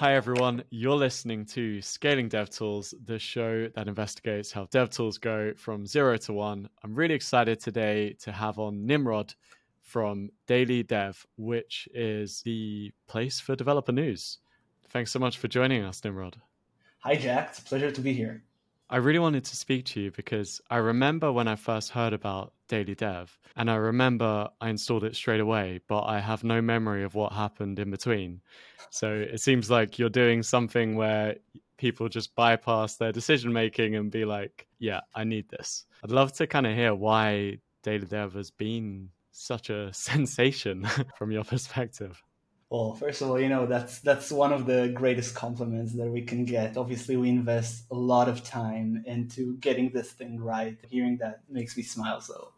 Hi, everyone. You're listening to Scaling DevTools, the show that investigates how DevTools go from 0 to 1. I'm really excited today to have on Nimrod from Daily.dev, which is the place for developer news. Thanks so much for joining us, Nimrod. Hi, Jack. It's a pleasure to be here. I really wanted to speak to you because I remember when I first heard about Daily.dev, and I remember I installed it straight away, but I have no memory of what happened in between. So it seems like you're doing something where people just bypass their decision making and be like, yeah, I need this. I'd love to kind of hear why Daily.dev has been such a sensation from your perspective. Well, first of all, that's one of the greatest compliments that we can get. Obviously, we invest a lot of time into getting this thing right. Hearing that makes me smile. So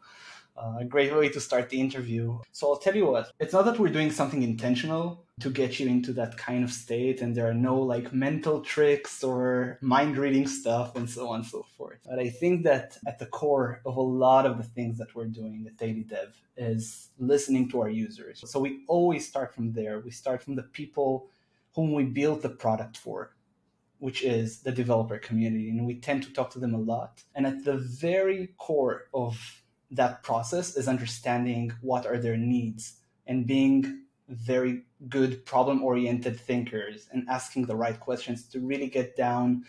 a great way to start the interview. So I'll tell you what, it's not that we're doing something intentional to get you into that kind of state, and there are no like mental tricks or mind reading stuff and so on and so forth. But I think that at the core of a lot of the things that we're doing at Daily.dev is listening to our users. So we always start from there. We start from the people whom we built the product for, which is the developer community. And we tend to talk to them a lot. And at the very core of that process is understanding what are their needs and being very good problem-oriented thinkers and asking the right questions to really get down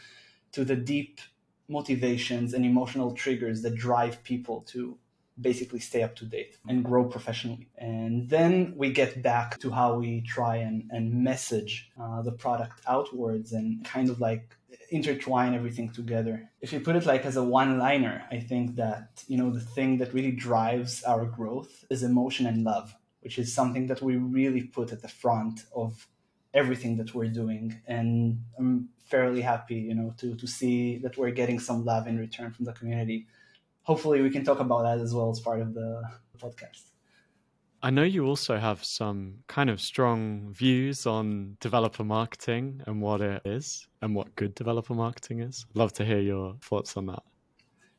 to the deep motivations and emotional triggers that drive people to basically stay up to date and grow professionally. And then we get back to how we try and message the product outwards and kind of like intertwine everything together. If you put it like as a one-liner, I think that, the thing that really drives our growth is emotion and love, which is something that we really put at the front of everything that we're doing. And I'm fairly happy, to see that we're getting some love in return from the community. Hopefully we can talk about that as well as part of the podcast. I know you also have some kind of strong views on developer marketing and what it is and what good developer marketing is. I'd love to hear your thoughts on that.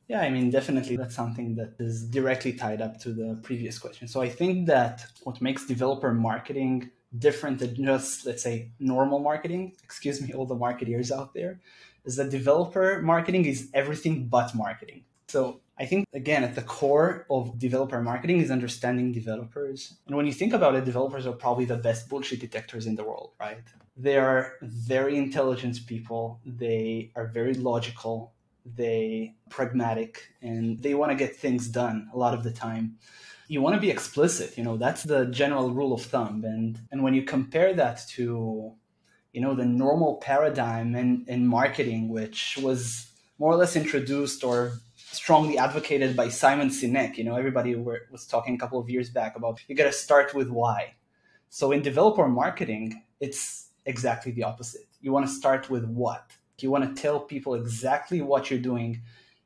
Yeah, definitely that's something that is directly tied up to the previous question. So I think that what makes developer marketing different than just, let's say, normal marketing, excuse me, all the marketeers out there, is that developer marketing is everything but marketing. So I think, again, at the core of developer marketing is understanding developers. And when you think about it, developers are probably the best bullshit detectors in the world, right? They are very intelligent people. They are very logical. They are pragmatic, and they want to get things done a lot of the time. You want to be explicit. That's the general rule of thumb. And when you compare that to, the normal paradigm in marketing, which was more or less introduced or strongly advocated by Simon Sinek. Everybody was talking a couple of years back about you got to start with why. So in developer marketing, it's exactly the opposite. You want to start with what. You want to tell people exactly what you're doing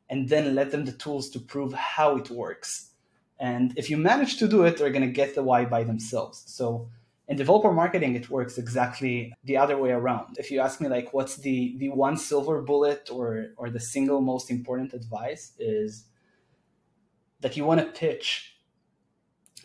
and then let them the tools to prove how it works. And if you manage to do it, they're going to get the why by themselves. So in developer marketing, it works exactly the other way around. If you ask me, like, what's the one silver bullet or the single most important advice is that you want to pitch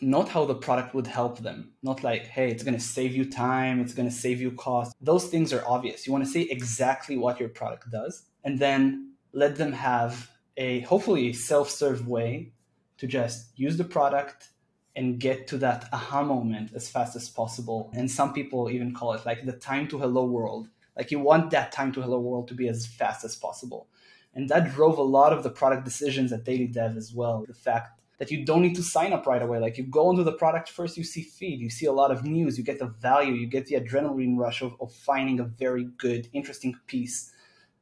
not how the product would help them, not like, hey, it's going to save you time, it's going to save you cost. Those things are obvious. You want to say exactly what your product does and then let them have a hopefully self-serve way to just use the product and get to that aha moment as fast as possible. And some people even call it like the time to hello world. Like you want that time to hello world to be as fast as possible. And that drove a lot of the product decisions at Daily.dev as well. The fact that you don't need to sign up right away. Like you go into the product first, you see feed, you see a lot of news, you get the value, you get the adrenaline rush of finding a very good, interesting piece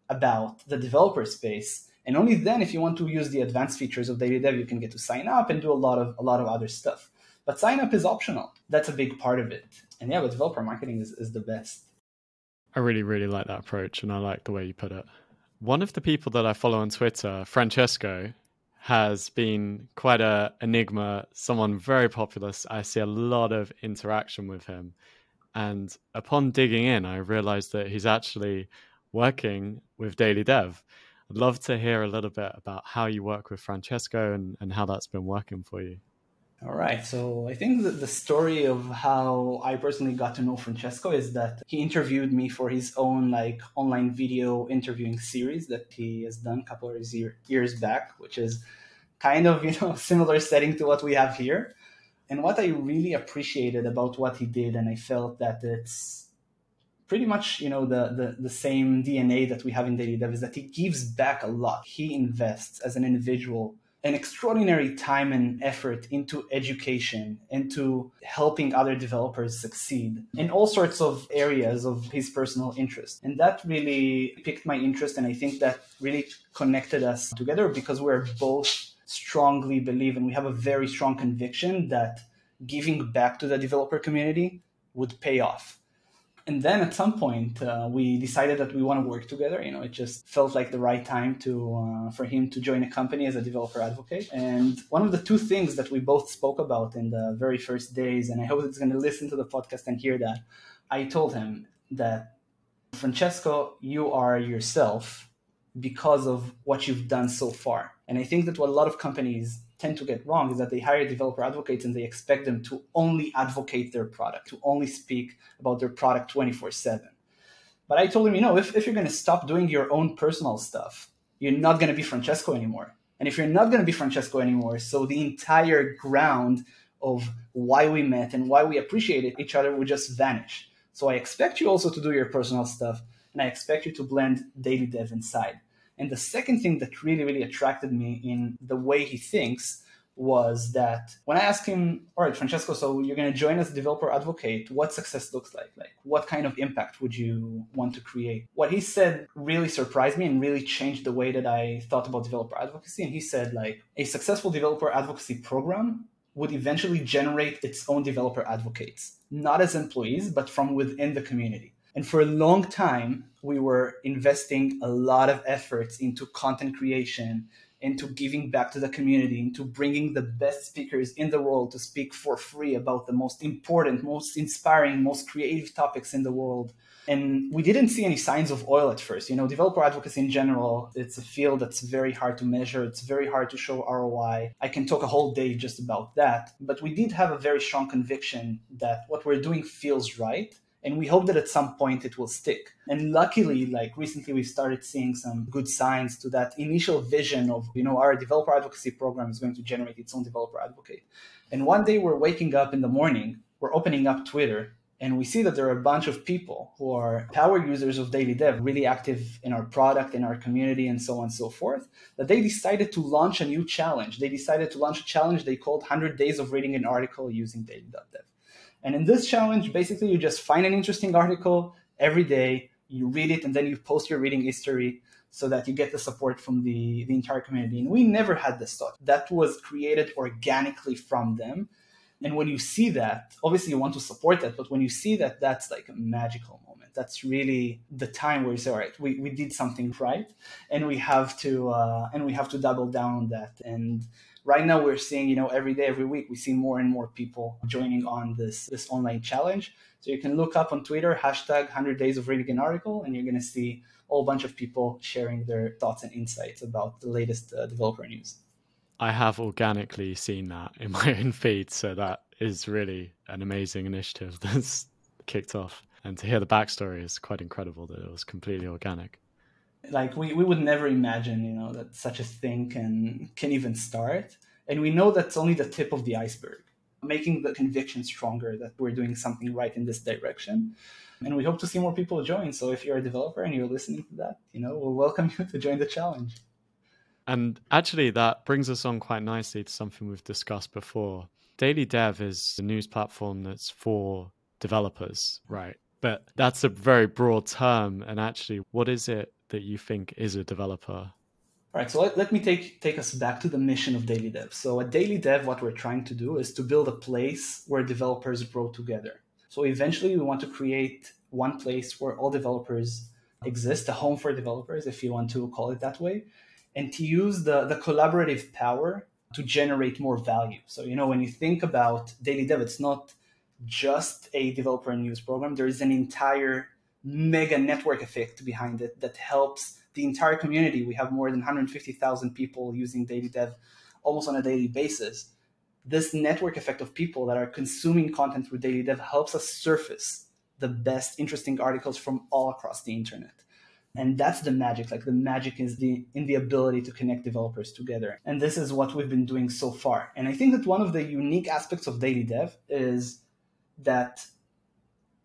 about the developer space. And only then, if you want to use the advanced features of Daily.dev, you can get to sign up and do a lot of other stuff. But sign up is optional. That's a big part of it. And yeah, but developer marketing is the best. I really, really like that approach, and I like the way you put it. One of the people that I follow on Twitter, Francesco, has been quite an enigma, someone very popular. I see a lot of interaction with him. And upon digging in, I realized that he's actually working with Daily.dev. I'd love to hear a little bit about how you work with Francesco and how that's been working for you. All right. So I think that the story of how I personally got to know Francesco is that he interviewed me for his own online video interviewing series that he has done a couple of years back, which is kind of, similar setting to what we have here. And what I really appreciated about what he did, and I felt that it's pretty much, the same DNA that we have in Daily.dev, is that he gives back a lot. He invests as an individual an extraordinary time and effort into education, into helping other developers succeed in all sorts of areas of his personal interest. And that really piqued my interest. And I think that really connected us together, because we're both strongly believe, and we have a very strong conviction, that giving back to the developer community would pay off. And then at some point, we decided that we want to work together. It just felt like the right time for him to join a company as a developer advocate. And one of the two things that we both spoke about in the very first days, and I hope he's going to listen to the podcast and hear that, I told him that, Francesco, you are yourself because of what you've done so far. And I think that what a lot of companies tend to get wrong is that they hire developer advocates and they expect them to only advocate their product, to only speak about their product 24/7. But I told him, if you're going to stop doing your own personal stuff, you're not going to be Francesco anymore. And if you're not going to be Francesco anymore, so the entire ground of why we met and why we appreciated each other would just vanish. So I expect you also to do your personal stuff, and I expect you to blend Daily.dev inside. And the second thing that really, really attracted me in the way he thinks was that when I asked him, all right, Francesco, so you're going to join as a developer advocate, what success looks like what kind of impact would you want to create? What he said really surprised me and really changed the way that I thought about developer advocacy. And he said, a successful developer advocacy program would eventually generate its own developer advocates, not as employees, but from within the community. And for a long time, we were investing a lot of efforts into content creation, into giving back to the community, into bringing the best speakers in the world to speak for free about the most important, most inspiring, most creative topics in the world. And we didn't see any signs of oil at first. Developer advocacy in general, it's a field that's very hard to measure. It's very hard to show ROI. I can talk a whole day just about that. But we did have a very strong conviction that what we're doing feels right. And we hope that at some point it will stick. And luckily, recently we started seeing some good signs to that initial vision of, our developer advocacy program is going to generate its own developer advocate. And one day we're waking up in the morning, we're opening up Twitter, and we see that there are a bunch of people who are power users of Daily.dev, really active in our product, in our community, and so on and so forth, that they decided to launch a new challenge. They decided to launch a challenge they called 100 Days of Reading an Article Using Daily.dev. And in this challenge, basically, you just find an interesting article every day, you read it, and then you post your reading history so that you get the support from the entire community. And we never had this thought. That was created organically from them. And when you see that, obviously, you want to support that. But when you see that, that's a magical moment. That's really the time where you say, all right, we did something right, and we have to double down on that. And right now we're seeing, every day, every week, we see more and more people joining on this online challenge. So you can look up on Twitter, hashtag 100 Days of Reading an Article, and you're going to see a whole bunch of people sharing their thoughts and insights about the latest developer news. I have organically seen that in my own feed. So that is really an amazing initiative that's kicked off. And to hear the backstory is quite incredible that it was completely organic. We would never imagine, that such a thing can even start. And we know that's only the tip of the iceberg, making the conviction stronger that we're doing something right in this direction. And we hope to see more people join. So if you're a developer and you're listening to that, we'll welcome you to join the challenge. And actually, that brings us on quite nicely to something we've discussed before. Daily.dev is a news platform that's for developers, right? But that's a very broad term. And actually, what is it that you think is a developer? All right, so let me take us back to the mission of Daily.dev. So at Daily.dev, what we're trying to do is to build a place where developers grow together. So eventually we want to create one place where all developers exist, a home for developers, if you want to call it that way, and to use the collaborative power to generate more value. So, when you think about Daily.dev, it's not just a developer news program. There is an entire mega network effect behind it that helps the entire community. We have more than 150,000 people using Daily.dev almost on a daily basis. this network effect of people that are consuming content through Daily Dev helps us surface the best interesting articles from all across the internet. And that's the magic. Like, the magic is in the ability to connect developers together. And this is what we've been doing so far. And I think that one of the unique aspects of Daily Dev is that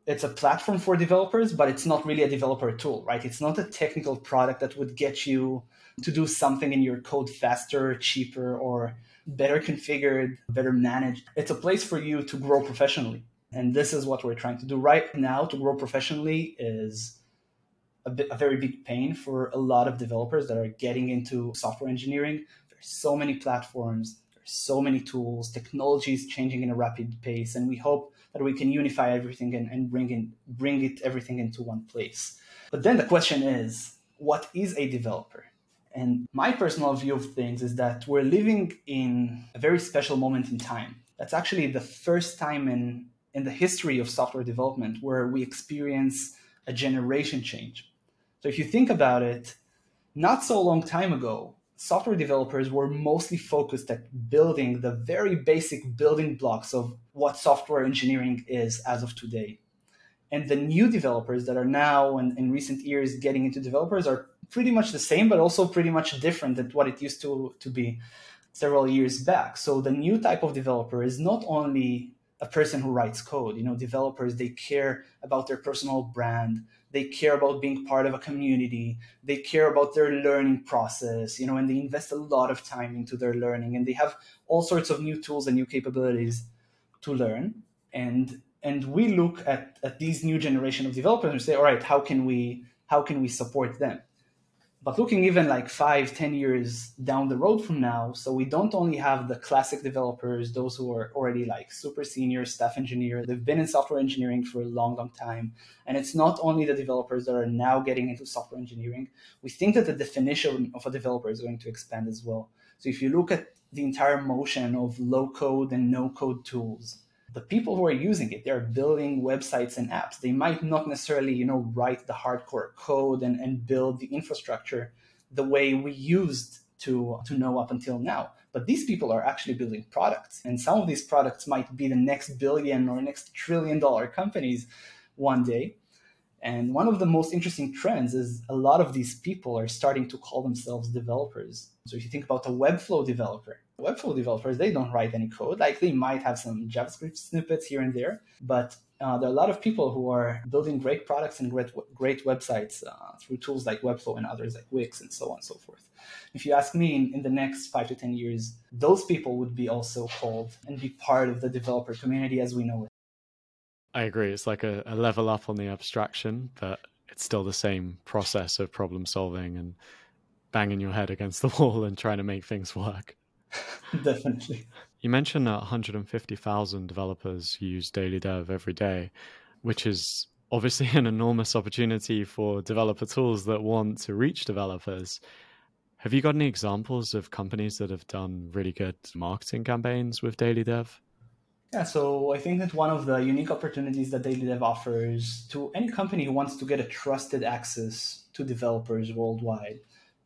it's a platform for developers, but it's not really a developer tool, right? It's not a technical product that would get you to do something in your code faster, cheaper, or better configured, better managed. It's a place for you to grow professionally. And this is what we're trying to do right now. To grow professionally is a very big pain for a lot of developers that are getting into software engineering. There's so many platforms, there's so many tools, technology is changing in a rapid pace, and we hope that we can unify everything and bring everything into one place. But then the question is, what is a developer? And my personal view of things is that we're living in a very special moment in time. That's actually the first time in the history of software development where we experience a generation change. So if you think about it, not so long time ago, software developers were mostly focused at building the very basic building blocks of what software engineering is as of today. And the new developers that are now and in recent years getting into developers are pretty much the same, but also pretty much different than what it used to be several years back. So the new type of developer is not only a person who writes code. You know, developers, they care about their personal brand. They care about being part of a community. They care about their learning process, you know, and they invest a lot of time into their learning, and they have all sorts of new tools and new capabilities to learn. And we look at these new generation of developers and say, all right, how can we support them? But looking even like 5-10 years down the road from now, so we don't only have the classic developers, those who are already like super senior staff engineer, they've been in software engineering for a long, long time. And it's not only the developers that are now getting into software engineering. We think that the definition of a developer is going to expand as well. So if you look at the entire motion of low code and no code tools, the people who are using it, they're building websites and apps. They might not necessarily, you know, write the hardcore code and build the infrastructure the way we used to know up until now. But these people are actually building products. And some of these products might be the next billion or next $1 trillion companies one day. And one of the most interesting trends is a lot of these people are starting to call themselves developers. So if you think about a Webflow developer, Webflow developers, they don't write any code. Like, they might have some JavaScript snippets here and there, but there are a lot of people who are building great products and great websites through tools like Webflow and others like Wix and so on and so forth. If you ask me, in the next 5 to 10 years, those people would be also called and be part of the developer community as we know it. I agree. It's like a level up on the abstraction, but it's still the same process of problem solving and banging your head against the wall and trying to make things work. Definitely. You mentioned that 150,000 developers use Daily Dev every day, which is obviously an enormous opportunity for developer tools that want to reach developers. Have you got any examples of companies that have done really good marketing campaigns with Daily Dev? Yeah, so I think that one of the unique opportunities that Daily Dev offers to any company who wants to get a trusted access to developers worldwide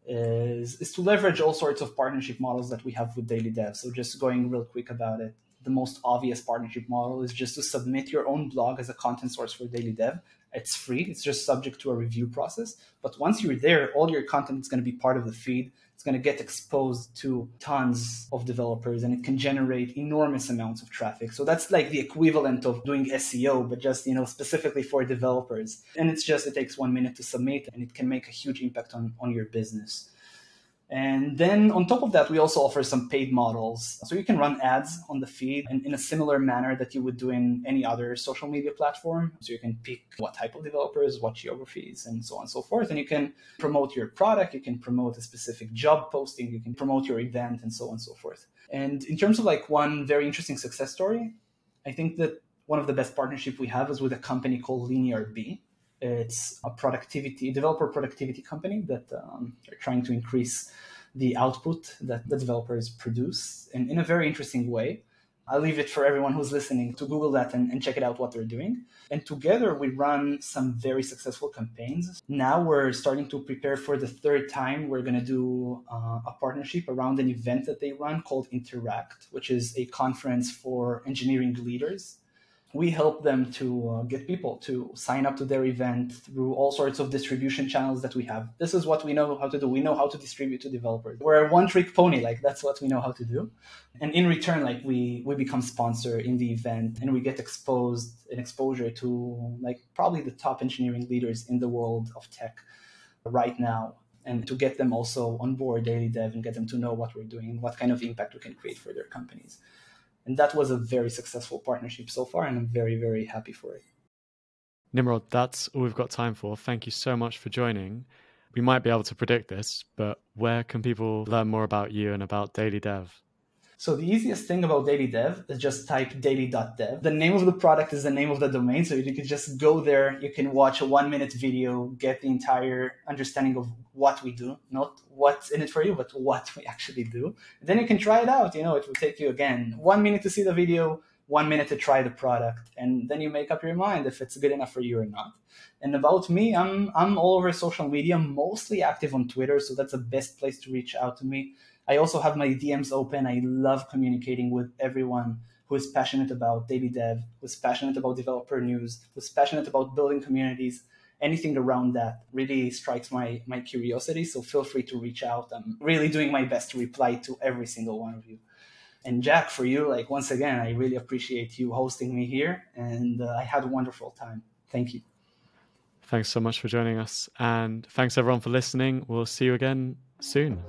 is to leverage all sorts of partnership models that we have with Daily Dev. So just going real quick about it, the most obvious partnership model is just to submit your own blog as a content source for Daily Dev. It's free. It's just subject to a review process. But once you're there, all your content is going to be part of the feed. It's going to get exposed to tons of developers, and it can generate enormous amounts of traffic. So that's like the equivalent of doing SEO, but just, you know, specifically for developers. And it's just, it takes 1 minute to submit, and it can make a huge impact on your business. And then on top of that, we also offer some paid models. So you can run ads on the feed and in a similar manner that you would do in any other social media platform. So you can pick what type of developers, what geographies, and so on and so forth. And you can promote your product, you can promote a specific job posting, you can promote your event, and so on and so forth. And in terms of like one very interesting success story, I think that one of the best partnership we have is with a company called Linear B. It's a developer productivity company that are trying to increase the output that the developers produce in a very interesting way. I'll leave it for everyone who's listening to Google that and check it out what they're doing. And together we run some very successful campaigns. Now we're starting to prepare for the third time. We're going to do a partnership around an event that they run called Interact, which is a conference for engineering leaders. We help them to get people to sign up to their event through all sorts of distribution channels that we have. This is what we know how to do. We know how to distribute to developers. We're a one-trick pony. Like, that's what we know how to do. And in return, like, we become sponsor in the event, and we get exposure to, like, probably the top engineering leaders in the world of tech right now, and to get them also on board Daily.dev and get them to know what we're doing and what kind of impact we can create for their companies. And that was a very successful partnership so far, and I'm very, very happy for it. Nimrod, that's all we've got time for. Thank you so much for joining. We might be able to predict this, but where can people learn more about you and about Daily.dev? So the easiest thing about Daily.dev is just type daily.dev. The name of the product is the name of the domain, so you can just go there. You can watch a 1-minute video, get the entire understanding of what we do, not what's in it for you, but what we actually do. And then you can try it out. You know, it will take you, again, 1 minute to see the video, 1 minute to try the product, and then you make up your mind if it's good enough for you or not. And about me, I'm all over social media, mostly active on Twitter, so that's the best place to reach out to me. I also have my DMs open. I love communicating with everyone who is passionate about Daily.dev, who's passionate about developer news, who's passionate about building communities. Anything around that really strikes my curiosity. So feel free to reach out. I'm really doing my best to reply to every single one of you. And Jack, for you, like, once again, I really appreciate you hosting me here. And I had a wonderful time. Thank you. Thanks so much for joining us. And thanks everyone for listening. We'll see you again soon.